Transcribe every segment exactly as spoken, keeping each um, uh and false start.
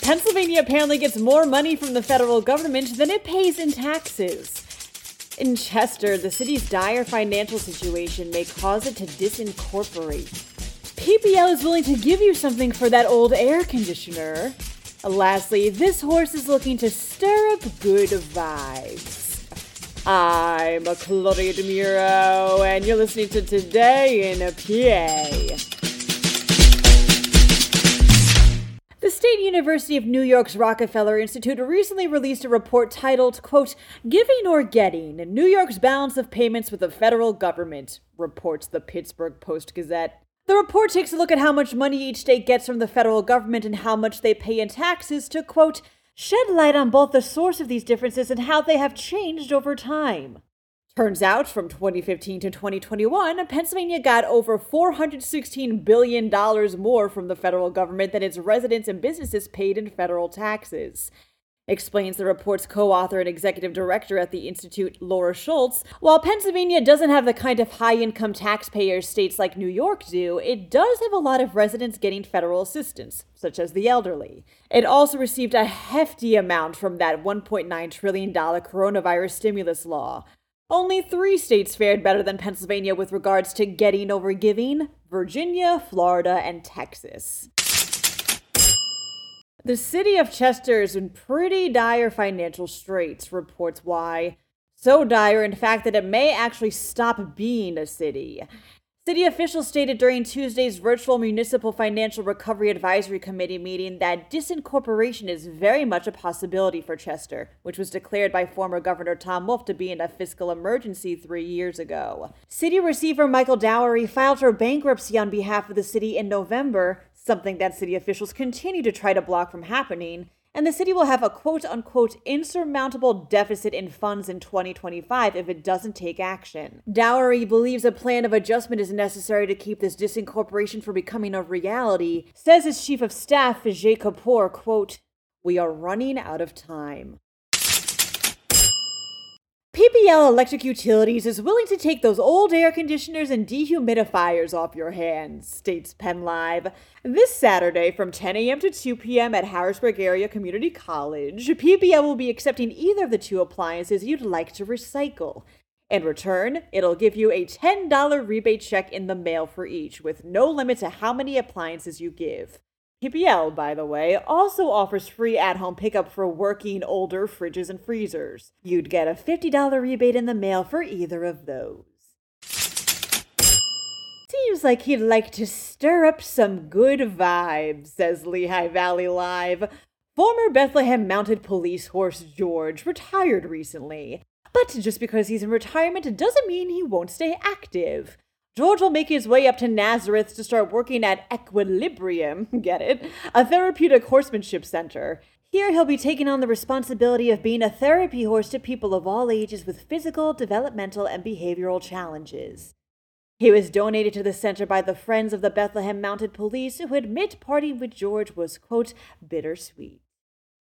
Pennsylvania apparently gets more money from the federal government than it pays in taxes. In Chester, the city's dire financial situation may cause it to disincorporate. P P L is willing to give you something for that old air conditioner. And lastly, this horse is looking to stir up good vibes. I'm Claudia DeMuro, and you're listening to Today in P A. The State University of New York's Rockefeller Institute recently released a report titled, quote, "Giving or Getting, New York's Balance of Payments with the Federal Government," reports the Pittsburgh Post-Gazette. The report takes a look at how much money each state gets from the federal government and how much they pay in taxes to, quote, "shed light on both the source of these differences and how they have changed over time." Turns out, from twenty fifteen to twenty twenty-one, Pennsylvania got over four hundred sixteen billion dollars more from the federal government than its residents and businesses paid in federal taxes, explains the report's co-author and executive director at the Institute, Laura Schultz. While Pennsylvania doesn't have the kind of high-income taxpayers states like New York do, it does have a lot of residents getting federal assistance, such as the elderly. It also received a hefty amount from that one point nine trillion dollars coronavirus stimulus law. Only three states fared better than Pennsylvania with regards to getting over giving: Virginia, Florida, and Texas. The city of Chester is in pretty dire financial straits, reports Why. So dire, in fact, that it may actually stop being a city. City officials stated during Tuesday's virtual Municipal Financial Recovery Advisory Committee meeting that disincorporation is very much a possibility for Chester, which was declared by former Governor Tom Wolf to be in a fiscal emergency three years ago. City receiver Michael Doweary filed for bankruptcy on behalf of the city in November, something that city officials continue to try to block from happening, and the city will have a quote-unquote insurmountable deficit in funds in twenty twenty-five if it doesn't take action. Doweary believes a plan of adjustment is necessary to keep this disincorporation from becoming a reality, says his chief of staff, Vijay Kapoor, quote, "We are running out of time." P P L Electric Utilities is willing to take those old air conditioners and dehumidifiers off your hands, states PennLive. This Saturday from ten a.m. to two p.m. at Harrisburg Area Community College, P P L will be accepting either of the two appliances you'd like to recycle. In return, it'll give you a ten dollars rebate check in the mail for each, with no limit to how many appliances you give. P P L, by the way, also offers free at-home pickup for working older fridges and freezers. You'd get a fifty dollars rebate in the mail for either of those. "Seems like he'd like to stir up some good vibes," says Lehigh Valley Live. Former Bethlehem Mounted Police horse George retired recently. But just because he's in retirement doesn't mean he won't stay active. George will make his way up to Nazareth to start working at Equilibrium, get it, a therapeutic horsemanship center. Here he'll be taking on the responsibility of being a therapy horse to people of all ages with physical, developmental, and behavioral challenges. He was donated to the center by the Friends of the Bethlehem Mounted Police, who admit parting with George was, quote, "bittersweet."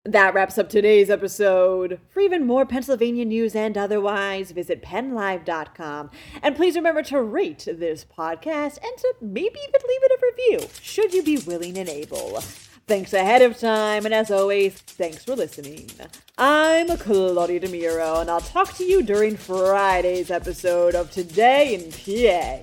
That wraps up today's episode. For even more Pennsylvania news and otherwise, visit penn live dot com. And please remember to rate this podcast and to maybe even leave it a review, should you be willing and able. Thanks ahead of time, and as always, thanks for listening. I'm Claudia DeMuro, and I'll talk to you during Friday's episode of Today in P A.